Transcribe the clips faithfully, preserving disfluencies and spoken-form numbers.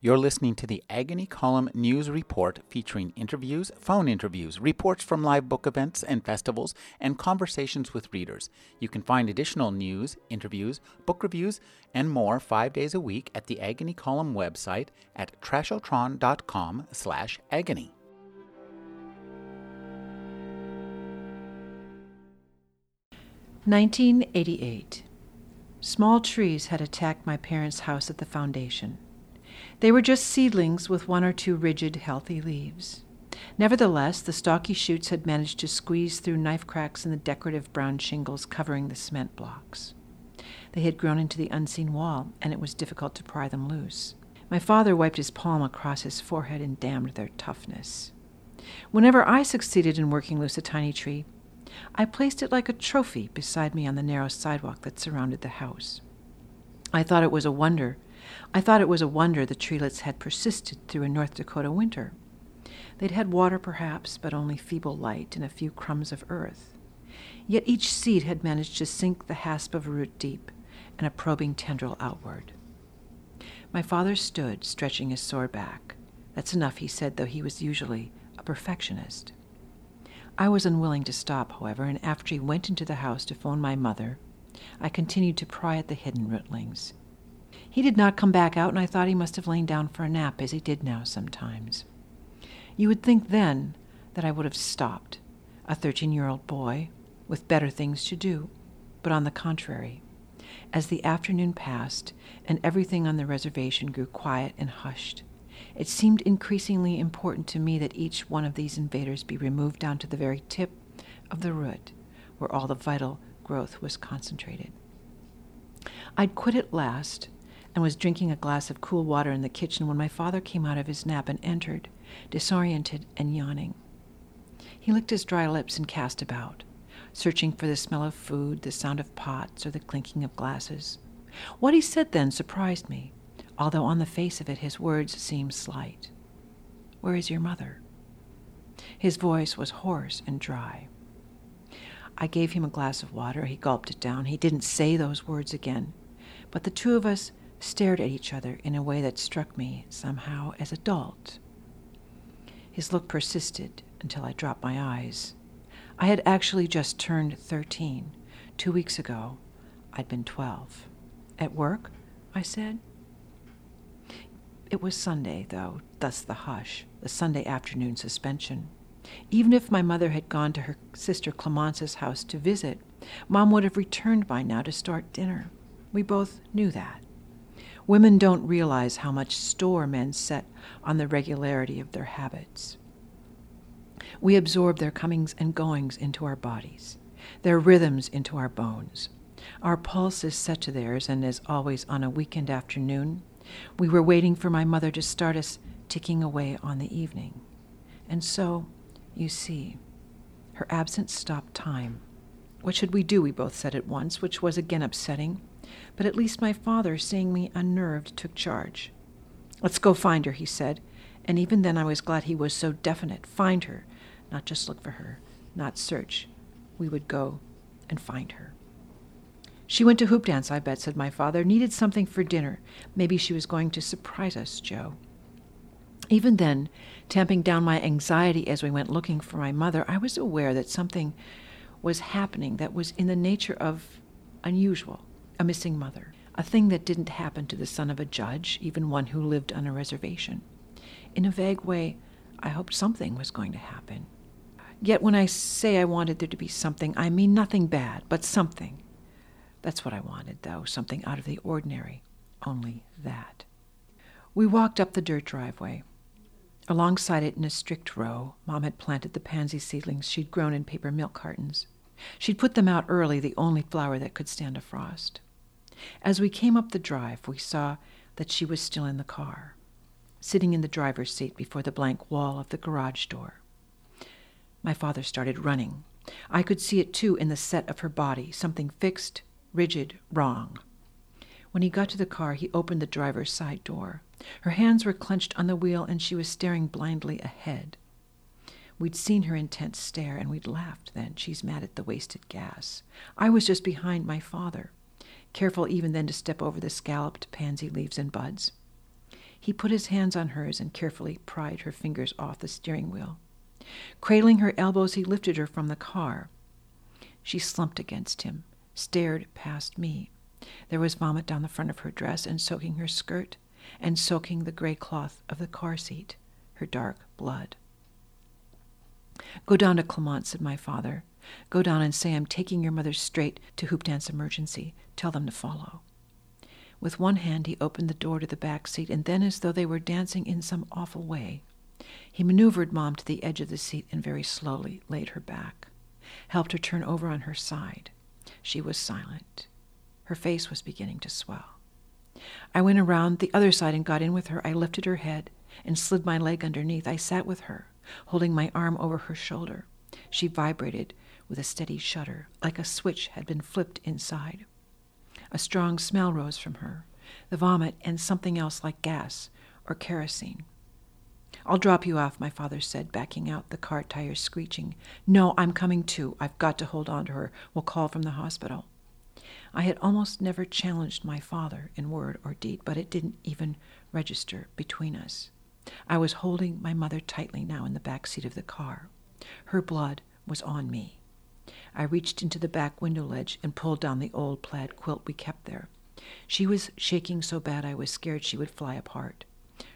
You're listening to the Agony Column News Report, featuring interviews, phone interviews, reports from live book events and festivals, and conversations with readers. You can find additional news, interviews, book reviews, and more five days a week at the Agony Column website at trashotron.com slash agony. nineteen eighty-eight. Small trees had attacked my parents' house at the foundation. They were just seedlings with one or two rigid, healthy leaves. Nevertheless, the stocky shoots had managed to squeeze through knife cracks in the decorative brown shingles covering the cement blocks. They had grown into the unseen wall, and it was difficult to pry them loose. My father wiped his palm across his forehead and damned their toughness. Whenever I succeeded in working loose a tiny tree, I placed it like a trophy beside me on the narrow sidewalk that surrounded the house. I thought it was a wonder I thought it was a wonder the treelets had persisted through a North Dakota winter. They'd had water, perhaps, but only feeble light and a few crumbs of earth. Yet each seed had managed to sink the hasp of a root deep and a probing tendril outward. My father stood, stretching his sore back. That's enough, he said, though he was usually a perfectionist. I was unwilling to stop, however, and after he went into the house to phone my mother, I continued to pry at the hidden rootlings. He did not come back out, and I thought he must have lain down for a nap, as he did now sometimes. You would think then that I would have stopped, a thirteen-year-old boy with better things to do, but on the contrary, as the afternoon passed and everything on the reservation grew quiet and hushed, it seemed increasingly important to me that each one of these invaders be removed down to the very tip of the root, where all the vital growth was concentrated. I'd quit at last, and was drinking a glass of cool water in the kitchen when my father came out of his nap and entered, disoriented and yawning. He licked his dry lips and cast about, searching for the smell of food, the sound of pots, or the clinking of glasses. What he said then surprised me, although on the face of it his words seemed slight. "Where is your mother?" His voice was hoarse and dry. I gave him a glass of water. He gulped it down. He didn't say those words again, but the two of us stared at each other in a way that struck me somehow as adult. His look persisted until I dropped my eyes. I had actually just turned thirteen. Two weeks ago, I'd been twelve. "At work?" I said. It was Sunday, though, thus the hush, the Sunday afternoon suspension. Even if my mother had gone to her sister Clemence's house to visit, Mom would have returned by now to start dinner. We both knew that. Women don't realize how much store men set on the regularity of their habits. We absorb their comings and goings into our bodies, their rhythms into our bones. Our pulse is set to theirs, and as always on a weekend afternoon, we were waiting for my mother to start us ticking away on the evening. And so, you see, her absence stopped time. What should we do, we both said at once, which was again upsetting. But at least my father, seeing me unnerved, took charge. "Let's go find her," he said, and even then I was glad he was so definite. Find her, not just look for her, not search. We would go and find her. "She went to Hoop Dance, I bet," said my father. "Needed something for dinner. Maybe she was going to surprise us, Joe." Even then, tamping down my anxiety as we went looking for my mother, I was aware that something was happening that was in the nature of unusual. A missing mother, a thing that didn't happen to the son of a judge, even one who lived on a reservation. In a vague way, I hoped something was going to happen. Yet when I say I wanted there to be something, I mean nothing bad, but something. That's what I wanted, though, something out of the ordinary, only that. We walked up the dirt driveway. Alongside it in a strict row, Mom had planted the pansy seedlings she'd grown in paper milk cartons. She'd put them out early, the only flower that could stand a frost. As we came up the drive, we saw that she was still in the car, sitting in the driver's seat before the blank wall of the garage door. My father started running. I could see it, too, in the set of her body, something fixed, rigid, wrong. When he got to the car, he opened the driver's side door. Her hands were clenched on the wheel, and she was staring blindly ahead. We'd seen her intense stare, and we'd laughed then. She's mad at the wasted gas. I was just behind my father, careful even then to step over the scalloped pansy leaves and buds. He put his hands on hers and carefully pried her fingers off the steering wheel. Cradling her elbows, he lifted her from the car. She slumped against him, stared past me. There was vomit down the front of her dress and soaking her skirt and soaking the gray cloth of the car seat, her dark blood. "Go down to Clermont," said my father. "Go down and say I'm taking your mother straight to Hoop Dance Emergency. Tell them to follow." With one hand, he opened the door to the back seat, and then, as though they were dancing in some awful way, he maneuvered Mom to the edge of the seat and very slowly laid her back, helped her turn over on her side. She was silent. Her face was beginning to swell. I went around the other side and got in with her. I lifted her head and slid my leg underneath. I sat with her, holding my arm over her shoulder. She vibrated with a steady shudder, like a switch had been flipped inside. A strong smell rose from her, the vomit and something else like gas or kerosene. "I'll drop you off," my father said, backing out, the car tires screeching. "No, I'm coming too. I've got to hold on to her. We'll call from the hospital." I had almost never challenged my father in word or deed, but it didn't even register between us. I was holding my mother tightly now in the back seat of the car. Her blood was on me. I reached into the back window ledge and pulled down the old plaid quilt we kept there. She was shaking so bad I was scared she would fly apart.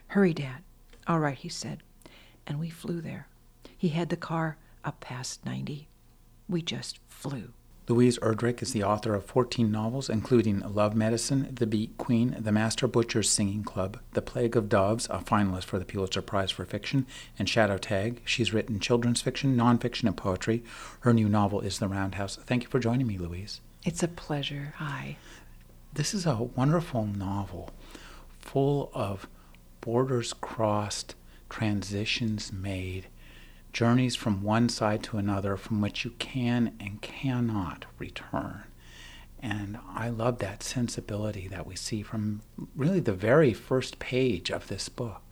"Hurry, Dad." "All right," he said, and we flew there. He had the car up past ninety. We just flew. Louise Erdrich is the author of fourteen novels, including Love Medicine, The Beet Queen, The Master Butcher's Singing Club, The Plague of Doves, a finalist for the Pulitzer Prize for Fiction, and Shadow Tag. She's written children's fiction, nonfiction, and poetry. Her new novel is The Round House. Thank you for joining me, Louise. It's a pleasure. Hi. This is a wonderful novel, full of borders crossed, transitions made, journeys from one side to another from which you can and cannot return. And I love that sensibility that we see from really the very first page of this book.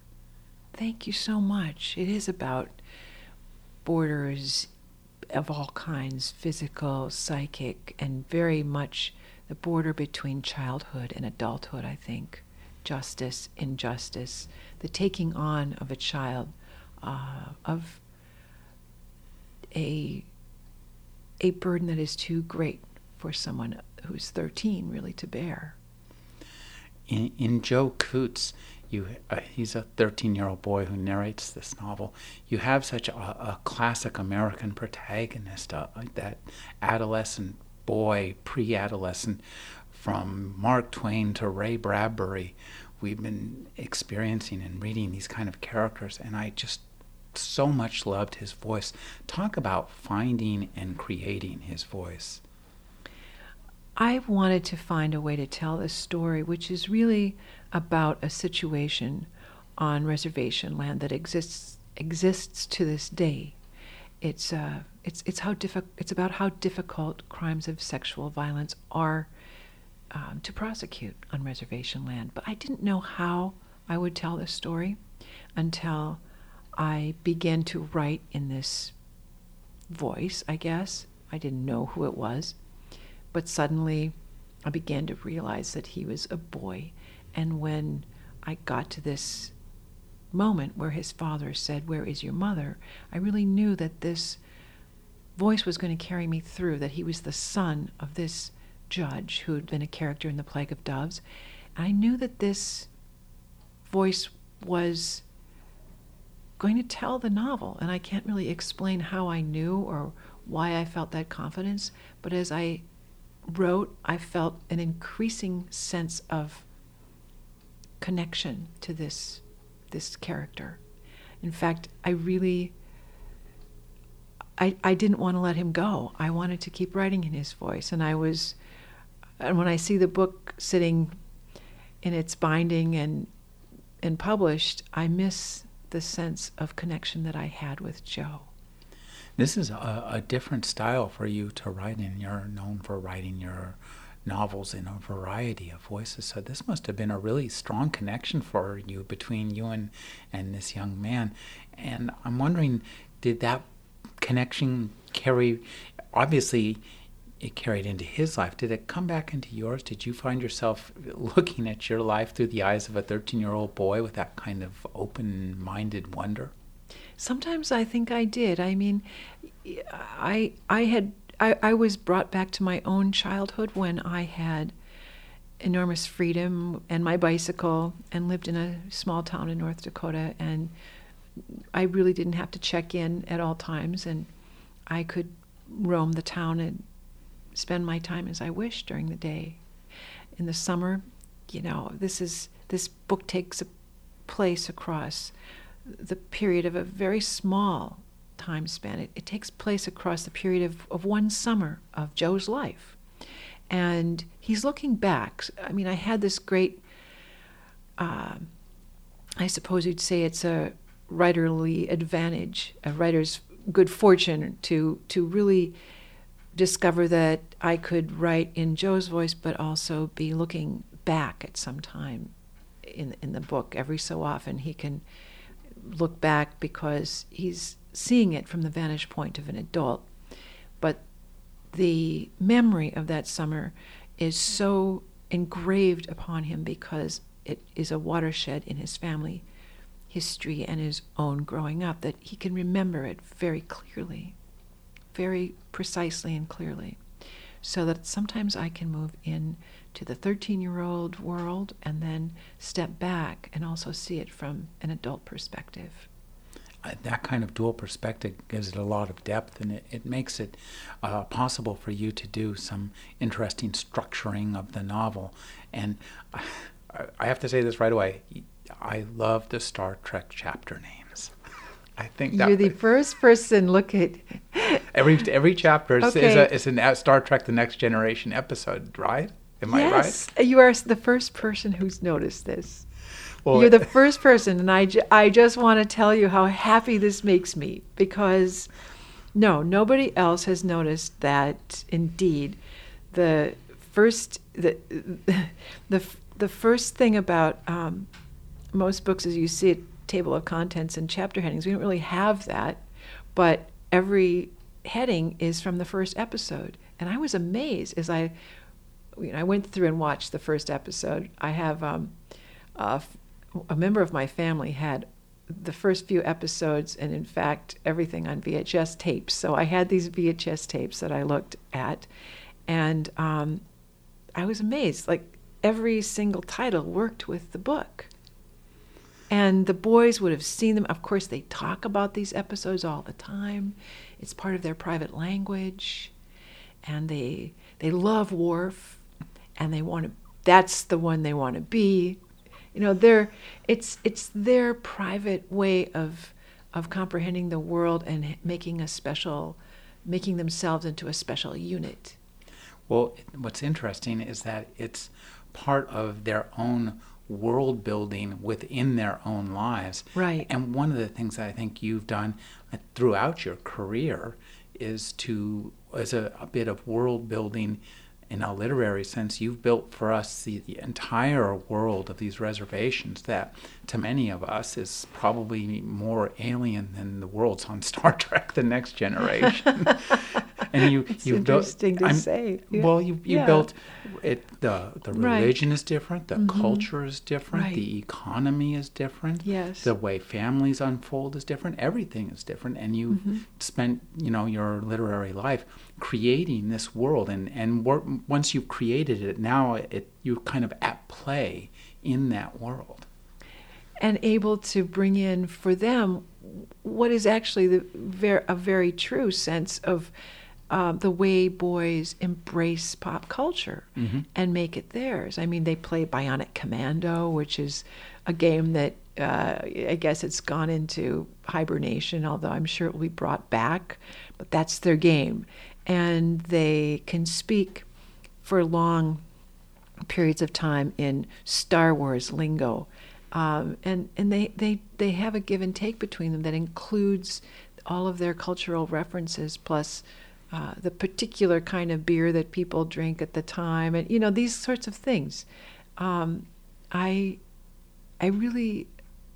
Thank you so much. It is about borders of all kinds, physical, psychic, and very much the border between childhood and adulthood, I think. Justice, injustice, the taking on of a child, uh, of a a burden that is too great for someone who's thirteen really to bear. In, in Joe Coots, you uh, he's a thirteen-year-old boy who narrates this novel. You have such a, a classic American protagonist, uh, that adolescent boy, pre-adolescent. From Mark Twain to Ray Bradbury, we've been experiencing and reading these kind of characters, and I just so much loved his voice. Talk about finding and creating his voice. I've wanted to find a way to tell this story, which is really about a situation on reservation land that exists exists to this day. It's uh, it's it's how diffi- it's about how difficult crimes of sexual violence are. Um, to prosecute on reservation land. But I didn't know how I would tell this story until I began to write in this voice, I guess. I didn't know who it was. But suddenly I began to realize that he was a boy. And when I got to this moment where his father said, "Where is your mother?" I really knew that this voice was going to carry me through, that he was the son of this judge who'd been a character in The Plague of Doves. I knew that this voice was going to tell the novel, and I can't really explain how I knew or why I felt that confidence, but as I wrote, I felt an increasing sense of connection to this this character. In fact, I really I, I didn't want to let him go. I wanted to keep writing in his voice, and I was And when I see the book sitting in its binding and and published, I miss the sense of connection that I had with Joe. This is a, a different style for you to write in. You're known for writing your novels in a variety of voices, so this must have been a really strong connection for you between you and, and this young man. And I'm wondering, did that connection carry... Obviously, it carried into his life? Did it come back into yours? Did you find yourself looking at your life through the eyes of a thirteen-year-old boy with that kind of open-minded wonder? Sometimes I think I did. I mean, I I had I, I was brought back to my own childhood when I had enormous freedom and my bicycle and lived in a small town in North Dakota, and I really didn't have to check in at all times, and I could roam the town and spend my time as I wish during the day. In the summer, you know, this is this book takes a place across the period of a very small time span. It, it takes place across the period of, of one summer of Joe's life. And he's looking back. I mean, I had this great, uh, I suppose you'd say it's a writerly advantage, a writer's good fortune to to really discover that I could write in Joe's voice, but also be looking back at some time in in the book. Every so often he can look back because he's seeing it from the vantage point of an adult. But the memory of that summer is so engraved upon him because it is a watershed in his family history and his own growing up that he can remember it very clearly, very precisely and clearly, so that sometimes I can move in to the thirteen-year-old world and then step back and also see it from an adult perspective. Uh, that kind of dual perspective gives it a lot of depth, and it, it makes it uh, possible for you to do some interesting structuring of the novel. And I, I have to say this right away, I love the Star Trek chapter names. I think that you're the first person. Look at every every chapter is, okay. is, a, is an a Star Trek: The Next Generation episode, right? Am yes. I right? Yes, you are the first person who's noticed this. Well, you're the first person, and I, ju- I just want to tell you how happy this makes me, because no, nobody else has noticed that. Indeed, the first the the the first thing about um, most books is you see a table of contents and chapter headings. We don't really have that, but every heading is from the first episode, and I was amazed as I you know I went through and watched the first episode. I have um, a A member of my family had the first few episodes and, in fact, everything on V H S tapes. So I had these V H S tapes that I looked at, and um, I was amazed. Like, every single title worked with the book. And the boys would have seen them. Of course, they talk about these episodes all the time. It's part of their private language. And they they love Worf, and they want to. That's the one they want to be. You know, they're, it's it's their private way of of comprehending the world and making a special, making themselves into a special unit. Well, what's interesting is that it's part of their own world building within their own lives. Right. And one of the things that I think you've done throughout your career is to is a, a bit of world building. In a literary sense, you've built for us the, the entire world of these reservations that, to many of us, is probably more alien than the worlds on Star Trek: The Next Generation. And you, it's you interesting built, to I'm, say. Yeah. Well, you you yeah. built it. The the religion right. is different. The mm-hmm. culture is different. Right. The economy is different. Yes. The way families unfold is different. Everything is different. And you mm-hmm. spent you know your literary life creating this world, and and work. Once you've created it, now it, you're kind of at play in that world. And able to bring in for them what is actually the ver- a very true sense of uh, the way boys embrace pop culture mm-hmm. and make it theirs. I mean, they play Bionic Commando, which is a game that uh, I guess it's gone into hibernation, although I'm sure it will be brought back, but that's their game. And they can speak for long periods of time in Star Wars lingo. Um, and and they, they, they have a give and take between them that includes all of their cultural references, plus uh, the particular kind of beer that people drink at the time, and, you know, these sorts of things. Um, I I really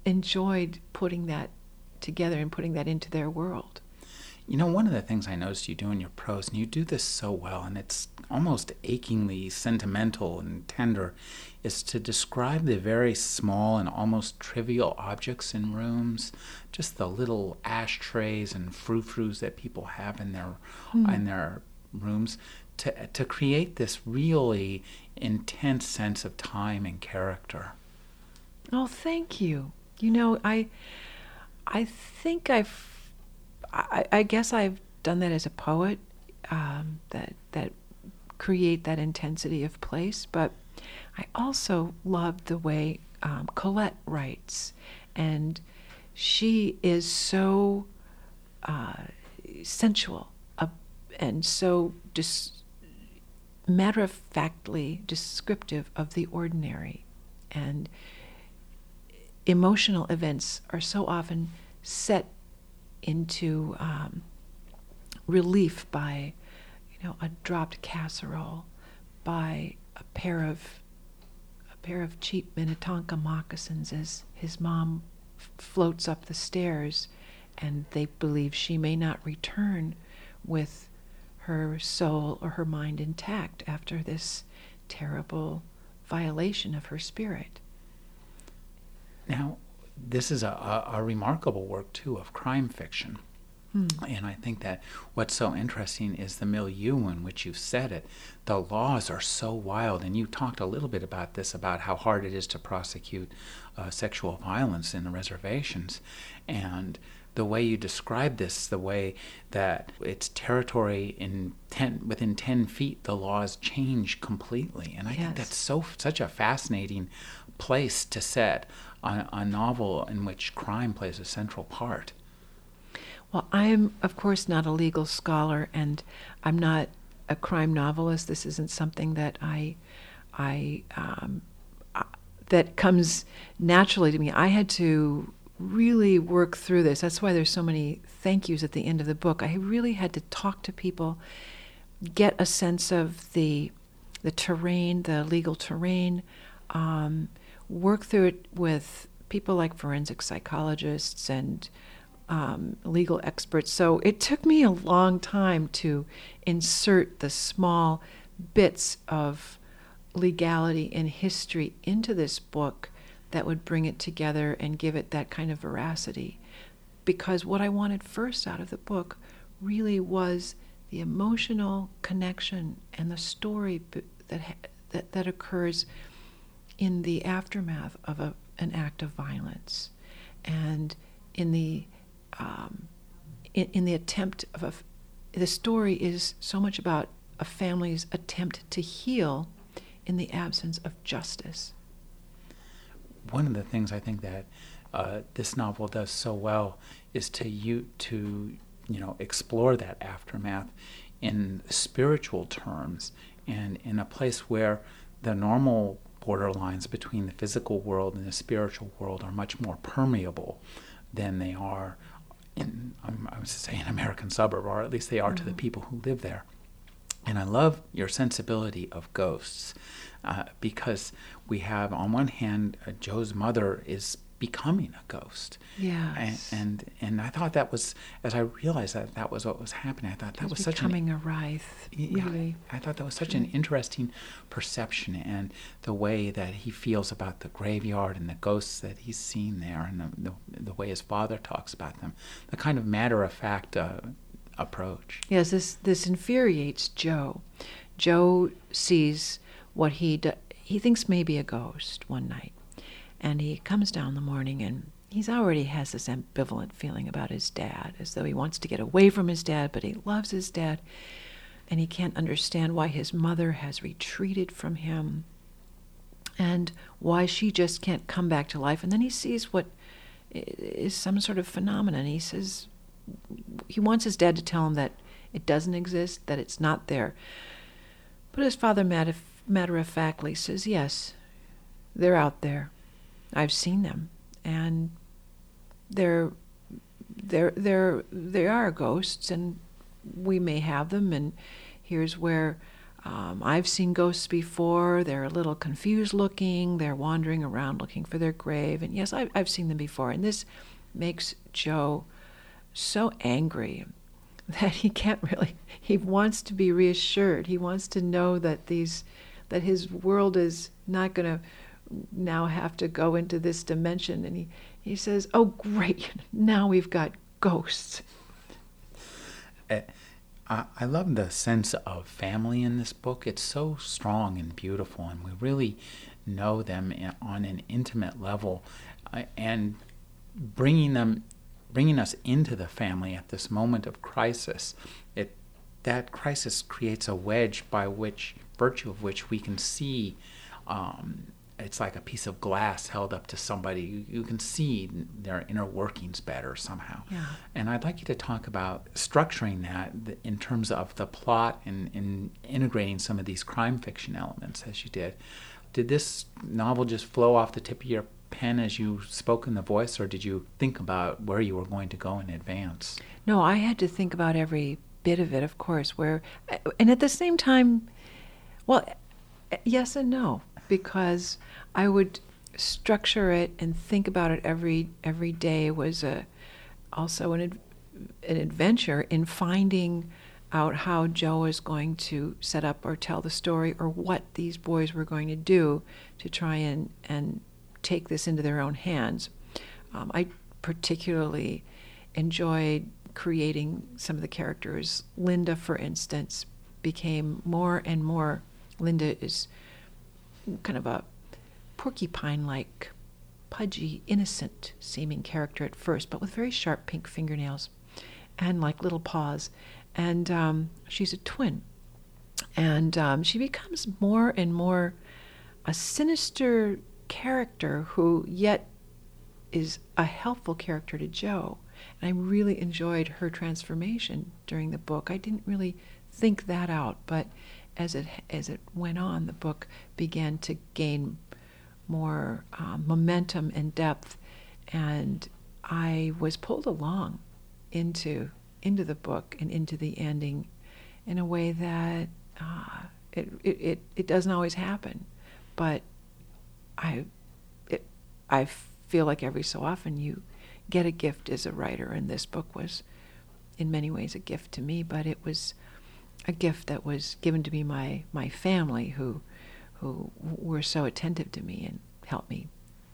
enjoyed putting that together and putting that into their world. You know, one of the things I noticed you do in your prose, and you do this so well, and it's almost achingly sentimental and tender, is to describe the very small and almost trivial objects in rooms, just the little ashtrays and frou-frous that people have in their mm. in their rooms, to to create this really intense sense of time and character. Oh, thank you. You know, I I think I've I, I guess I've done that as a poet, um, that that create that intensity of place. But I also love the way um, Colette writes, and she is so uh, sensual uh, and so dis- matter-of-factly descriptive of the ordinary. And emotional events are so often set into um, relief by, you know, a dropped casserole, by a pair of a pair of cheap Minnetonka moccasins as his mom f- floats up the stairs, and they believe she may not return with her soul or her mind intact after this terrible violation of her spirit. Now, this is a, a, a remarkable work, too, of crime fiction. Hmm. And I think that what's so interesting is the milieu in which you've set it. The laws are so wild, and you talked a little bit about this, about how hard it is to prosecute uh, sexual violence in the reservations. And the way you describe this, the way that it's territory in ten, within ten feet, the laws change completely. And I yes. think that's so such a fascinating place to set a, a novel in which crime plays a central part. Well, I am, of course, not a legal scholar, and I'm not a crime novelist. This isn't something that I, I, um, I that comes naturally to me. I had to really work through this. That's why there's so many thank yous at the end of the book. I really had to talk to people, get a sense of the the terrain, the legal terrain, um, work through it with people like forensic psychologists and um, legal experts. So it took me a long time to insert the small bits of legality and history into this book that would bring it together and give it that kind of veracity. Because what I wanted first out of the book really was the emotional connection and the story that that, that occurs in the aftermath of a, an act of violence, and in the um, in, in the attempt of a, the story is so much about a family's attempt to heal in the absence of justice. One of the things I think that uh, this novel does so well is to you to you know explore that aftermath in spiritual terms, and in a place where the normal borderlines between the physical world and the spiritual world are much more permeable than they are in, I was saying, an American suburb, or at least they are mm-hmm. to the people who live there. And I love your sensibility of ghosts, uh, because we have, on one hand, uh, Joe's mother is becoming a ghost. Yeah. And, and and I thought that was, as I realized that that was what was happening, I thought that was, was such becoming an, a wraith, really. Yeah, I thought that was such an interesting perception, and the way that he feels about the graveyard and the ghosts that he's seen there, and the the, the way his father talks about them, the kind of matter-of-fact uh, approach. Yes, this this infuriates Joe. Joe sees what he do, he thinks may be a ghost one night, and he comes down the morning and he's already has this ambivalent feeling about his dad, as though he wants to get away from his dad, but he loves his dad, and he can't understand why his mother has retreated from him, and why she just can't come back to life. And then he sees what is some sort of phenomenon. He says, he wants his dad to tell him that it doesn't exist, that it's not there. But his father matter, matter-of-factly says, yes, they're out there. I've seen them. And they're, they're, they're, they are ghosts, and we may have them. And here's where um, I've seen ghosts before. They're a little confused looking. They're wandering around looking for their grave. And yes, I've, I've seen them before. And this makes Joe so angry that he can't really, he wants to be reassured. He wants to know that these, that his world is not going to now have to go into this dimension. And he, he says, oh, great, now we've got ghosts. I, I love the sense of family in this book. It's so strong and beautiful, and we really know them in, on an intimate level. Uh, and bringing them bringing us into the family at this moment of crisis, it that crisis creates a wedge by which, virtue of which, we can see. Um, it's like a piece of glass held up to somebody. You, you can see their inner workings better somehow. Yeah. And I'd like you to talk about structuring that in terms of the plot and, and integrating some of these crime fiction elements as you did. Did this novel just flow off the tip of your pen as you spoke in the voice, or did you think about where you were going to go in advance? No, I had to think about every bit of it, of course. Where, and at the same time, well, yes and no, because I would structure it and think about it every every day was a also an an adventure in finding out how Joe was going to set up or tell the story, or what these boys were going to do to try and, and take this into their own hands. Um, I particularly enjoyed creating some of the characters. Linda, for instance, became more and more, Linda is kind of a porcupine-like, pudgy, innocent-seeming character at first, but with very sharp pink fingernails and like little paws. And um, she's a twin. And um, she becomes more and more a sinister character who yet is a helpful character to Joe. And I really enjoyed her transformation during the book. I didn't really think that out, but as it as it went on, the book began to gain more um, momentum and depth, and I was pulled along into into the book and into the ending in a way that uh, it, it it it doesn't always happen, but I it, I feel like every so often you get a gift as a writer, and this book was in many ways a gift to me, but it was a gift that was given to me my my family, who who were so attentive to me and helped me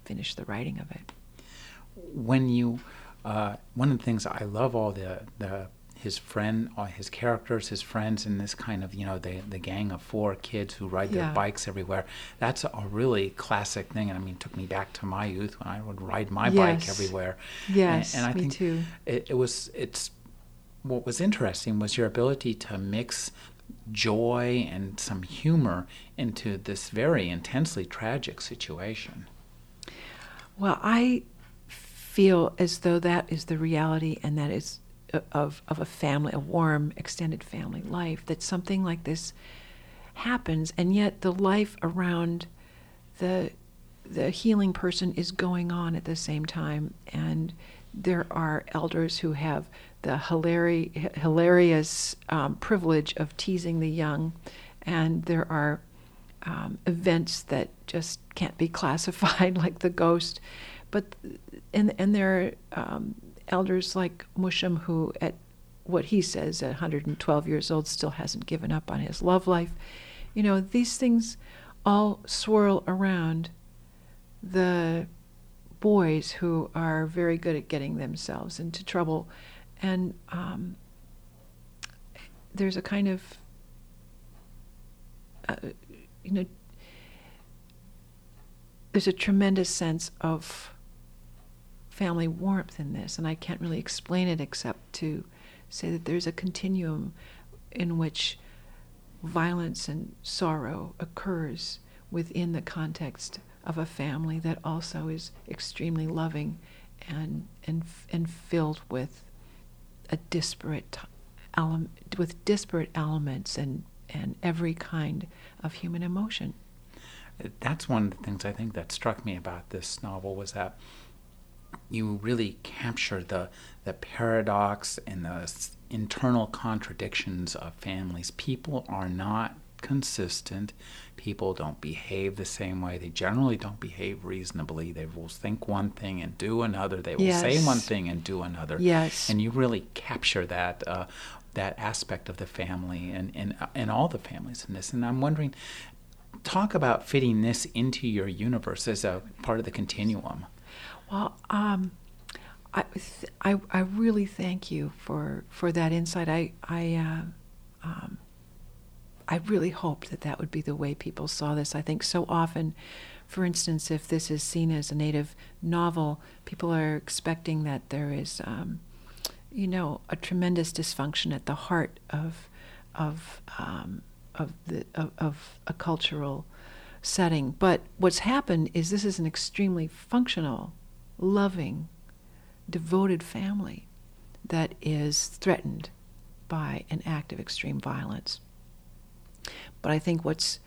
finish the writing of it. When you Uh, one of the things I love, all the, the his friend, all his characters, his friends, and this kind of, you know, the, the gang of four kids who ride yeah. their bikes everywhere. That's a really classic thing. And I mean, it took me back to my youth when I would ride my yes. bike everywhere. Yes, and, and I me think too. It, it was, it's, what was interesting was your ability to mix joy and some humor into this very intensely tragic situation. Well, I feel as though that is the reality, and that is of of a family, a warm, extended family life, that something like this happens, and yet the life around the the healing person is going on at the same time, and there are elders who have the hilari- hilarious um, privilege of teasing the young, and there are um, events that just can't be classified, like the ghost. But and and there are um, elders like Mushom, who at what he says at one hundred twelve years old still hasn't given up on his love life. You know, these things all swirl around the boys who are very good at getting themselves into trouble, and um, there's a kind of uh, you know there's a tremendous sense of family warmth in this, and I can't really explain it except to say that there's a continuum in which violence and sorrow occurs within the context of a family that also is extremely loving and and and filled with a disparate ele- with disparate elements and, and every kind of human emotion. That's one of the things I think that struck me about this novel, was that you really capture the the paradox and the internal contradictions of families. People are not consistent. People don't behave the same way. They generally don't behave reasonably. They will think one thing and do another. They will yes. say one thing and do another. Yes. And you really capture that uh, that aspect of the family and, and, and all the families in this. And I'm wondering, talk about fitting this into your universe as a part of the continuum. Well, um, I, th- I, I really thank you for, for that insight. I, I, uh, um, I really hoped that that would be the way people saw this. I think so often, for instance, if this is seen as a native novel, people are expecting that there is, um, you know, a tremendous dysfunction at the heart of, of, um, of the of, of a cultural setting. But what's happened is this is an extremely functional, loving, devoted family that is threatened by an act of extreme violence. But I think what's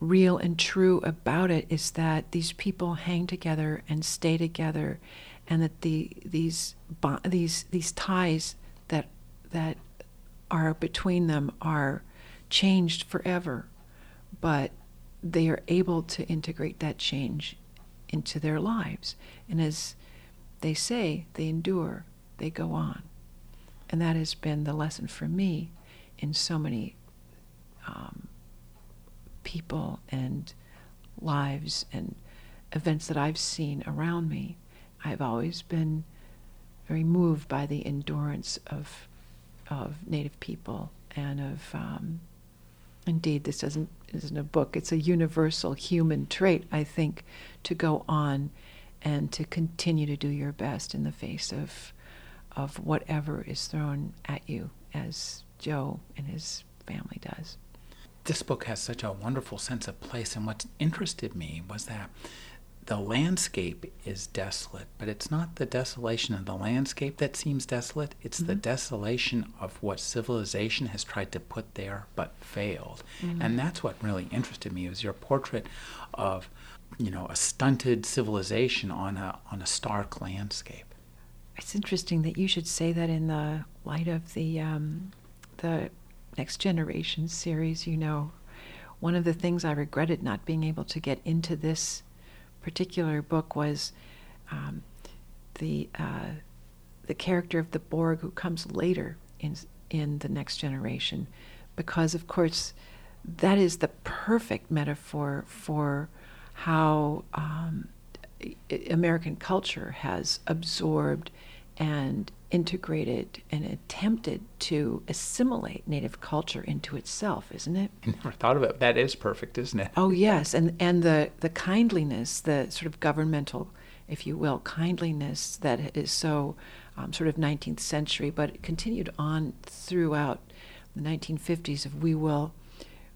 real and true about it is that these people hang together and stay together, and that the these these these ties that that are between them are changed forever, but they are able to integrate that change into their lives. And as they say, they endure, they go on. And that has been the lesson for me in so many um, people and lives and events that I've seen around me. I've always been very moved by the endurance of of Native people and of um, indeed, this doesn't isn't a book. It's a universal human trait, I think, to go on and to continue to do your best in the face of of whatever is thrown at you, as Joe and his family does. This book has such a wonderful sense of place, and what interested me was that the landscape is desolate, but it's not the desolation of the landscape that seems desolate. It's mm-hmm. the desolation of what civilization has tried to put there but failed. Mm-hmm. And that's what really interested me, was your portrait of, you know, a stunted civilization on a on a stark landscape. It's interesting that you should say that in the light of the um, the Next Generation series. You know, one of the things I regretted not being able to get into this particular book was um, the uh, the character of the Borg, who comes later in in the Next Generation, because of course that is the perfect metaphor for how um, American culture has absorbed and integrated and attempted to assimilate Native culture into itself, isn't it? I never thought of it. That is perfect, isn't it? Oh, yes. And and the, the kindliness, the sort of governmental, if you will, kindliness that is so um, sort of nineteenth century, but it continued on throughout the nineteen fifties of we will,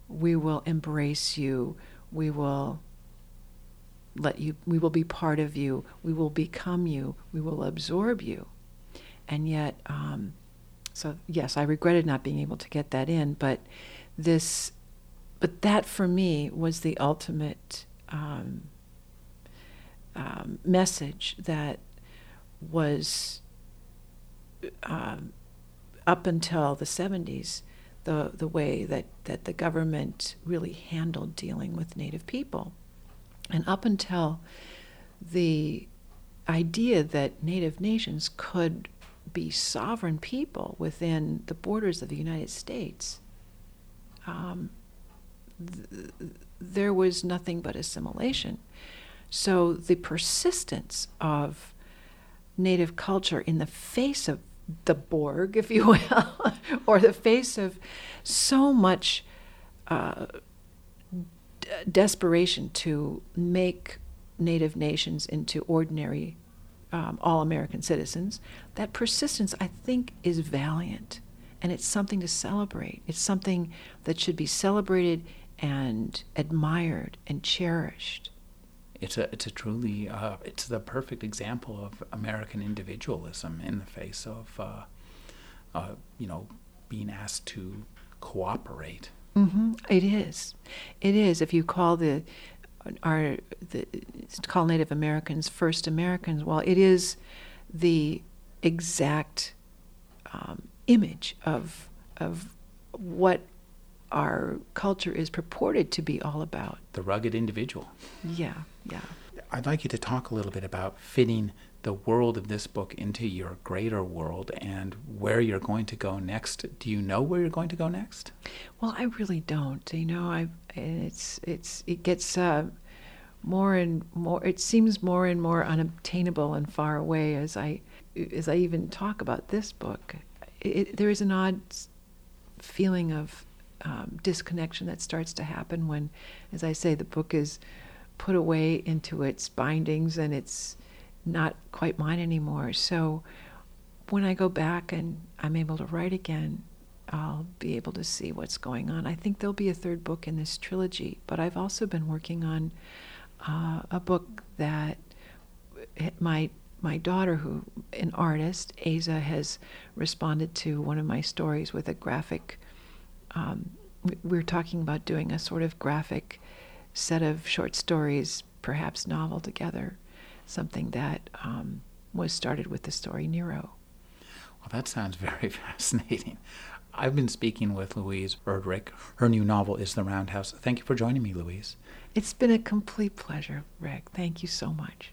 we will embrace you, we will let you, we will be part of you, we will become you, we will absorb you. And yet, um, so yes, I regretted not being able to get that in, but this, but that for me was the ultimate um, um, message that was um, up until the seventies, the the way that, that the government really handled dealing with Native people. And up until the idea that Native nations could be sovereign people within the borders of the United States, um, th- there was nothing but assimilation. So the persistence of Native culture in the face of the Borg, if you will, or the face of so much uh, d- desperation to make Native nations into ordinary Um, all-American citizens, that persistence, I think, is valiant. And it's something to celebrate. It's something that should be celebrated and admired and cherished. It's a it's a truly, uh, it's the perfect example of American individualism in the face of, uh, uh, you know, being asked to cooperate. Mm-hmm. It is. It is. If you call the... Are the, it's called Native Americans first Americans? Well, it is the exact um, image of of what our culture is purported to be all about. The rugged individual. Yeah, yeah. I'd like you to talk a little bit about fitting the world of this book into your greater world and where you're going to go next. Do you know where you're going to go next? Well, I really don't. You know, I it's it's it gets uh, more and more. It seems more and more unobtainable and far away as I as I even talk about this book. It, there is an odd feeling of um, disconnection that starts to happen when, as I say, the book is put away into its bindings and it's not quite mine anymore. So when I go back and I'm able to write again, I'll be able to see what's going on. I think there'll be a third book in this trilogy, but I've also been working on uh, a book that my my daughter, who an artist, Aza, has responded to one of my stories with a graphic. Um, we were talking about doing a sort of graphic set of short stories, perhaps novel together. Something that um, was started with the story Nero. Well, that sounds very fascinating. I've been speaking with Louise Erdrich. Her new novel is The Round House. Thank you for joining me, Louise. It's been a complete pleasure, Rick. Thank you so much.